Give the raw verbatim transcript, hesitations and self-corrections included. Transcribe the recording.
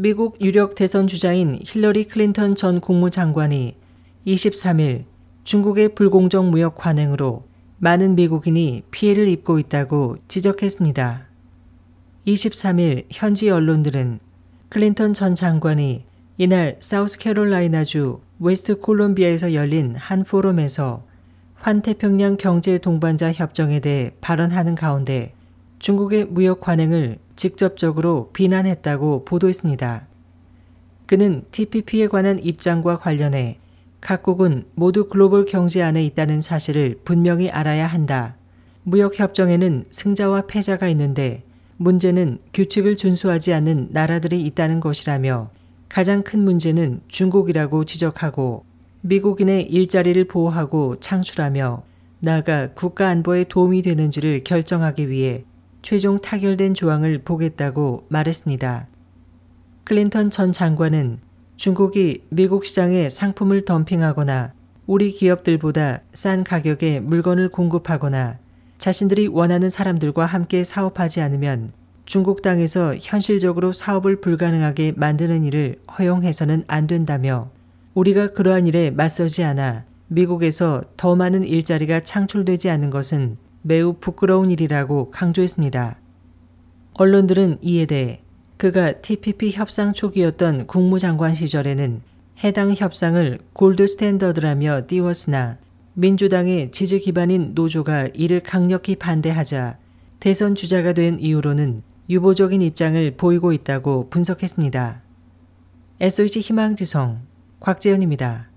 미국 유력 대선 주자인 힐러리 클린턴 전 국무장관이 이십삼일 중국의 불공정 무역 관행으로 많은 미국인이 피해를 입고 있다고 지적했습니다. 이십삼일 현지 언론들은 클린턴 전 장관이 이날 사우스캐롤라이나주 웨스트 콜롬비아에서 열린 한 포럼에서 환태평양 경제동반자 협정에 대해 발언하는 가운데 중국의 무역 관행을 직접적으로 비난했다고 보도했습니다. 그는 티피피에 관한 입장과 관련해 각국은 모두 글로벌 경제 안에 있다는 사실을 분명히 알아야 한다. 무역협정에는 승자와 패자가 있는데 문제는 규칙을 준수하지 않는 나라들이 있다는 것이라며 가장 큰 문제는 중국이라고 지적하고 미국인의 일자리를 보호하고 창출하며 나아가 국가 안보에 도움이 되는지를 결정하기 위해 최종 타결된 조항을 보겠다고 말했습니다. 클린턴 전 장관은 중국이 미국 시장에 상품을 덤핑하거나 우리 기업들보다 싼 가격에 물건을 공급하거나 자신들이 원하는 사람들과 함께 사업하지 않으면 중국 땅에서 현실적으로 사업을 불가능하게 만드는 일을 허용해서는 안 된다며 우리가 그러한 일에 맞서지 않아 미국에서 더 많은 일자리가 창출되지 않은 것은 매우 부끄러운 일이라고 강조했습니다. 언론들은 이에 대해 그가 티피피 협상 초기였던 국무장관 시절에는 해당 협상을 골드 스탠더드라며 띄웠으나 민주당의 지지 기반인 노조가 이를 강력히 반대하자 대선 주자가 된 이후로는 유보적인 입장을 보이고 있다고 분석했습니다. 에스오이씨 희망지성 곽재현입니다.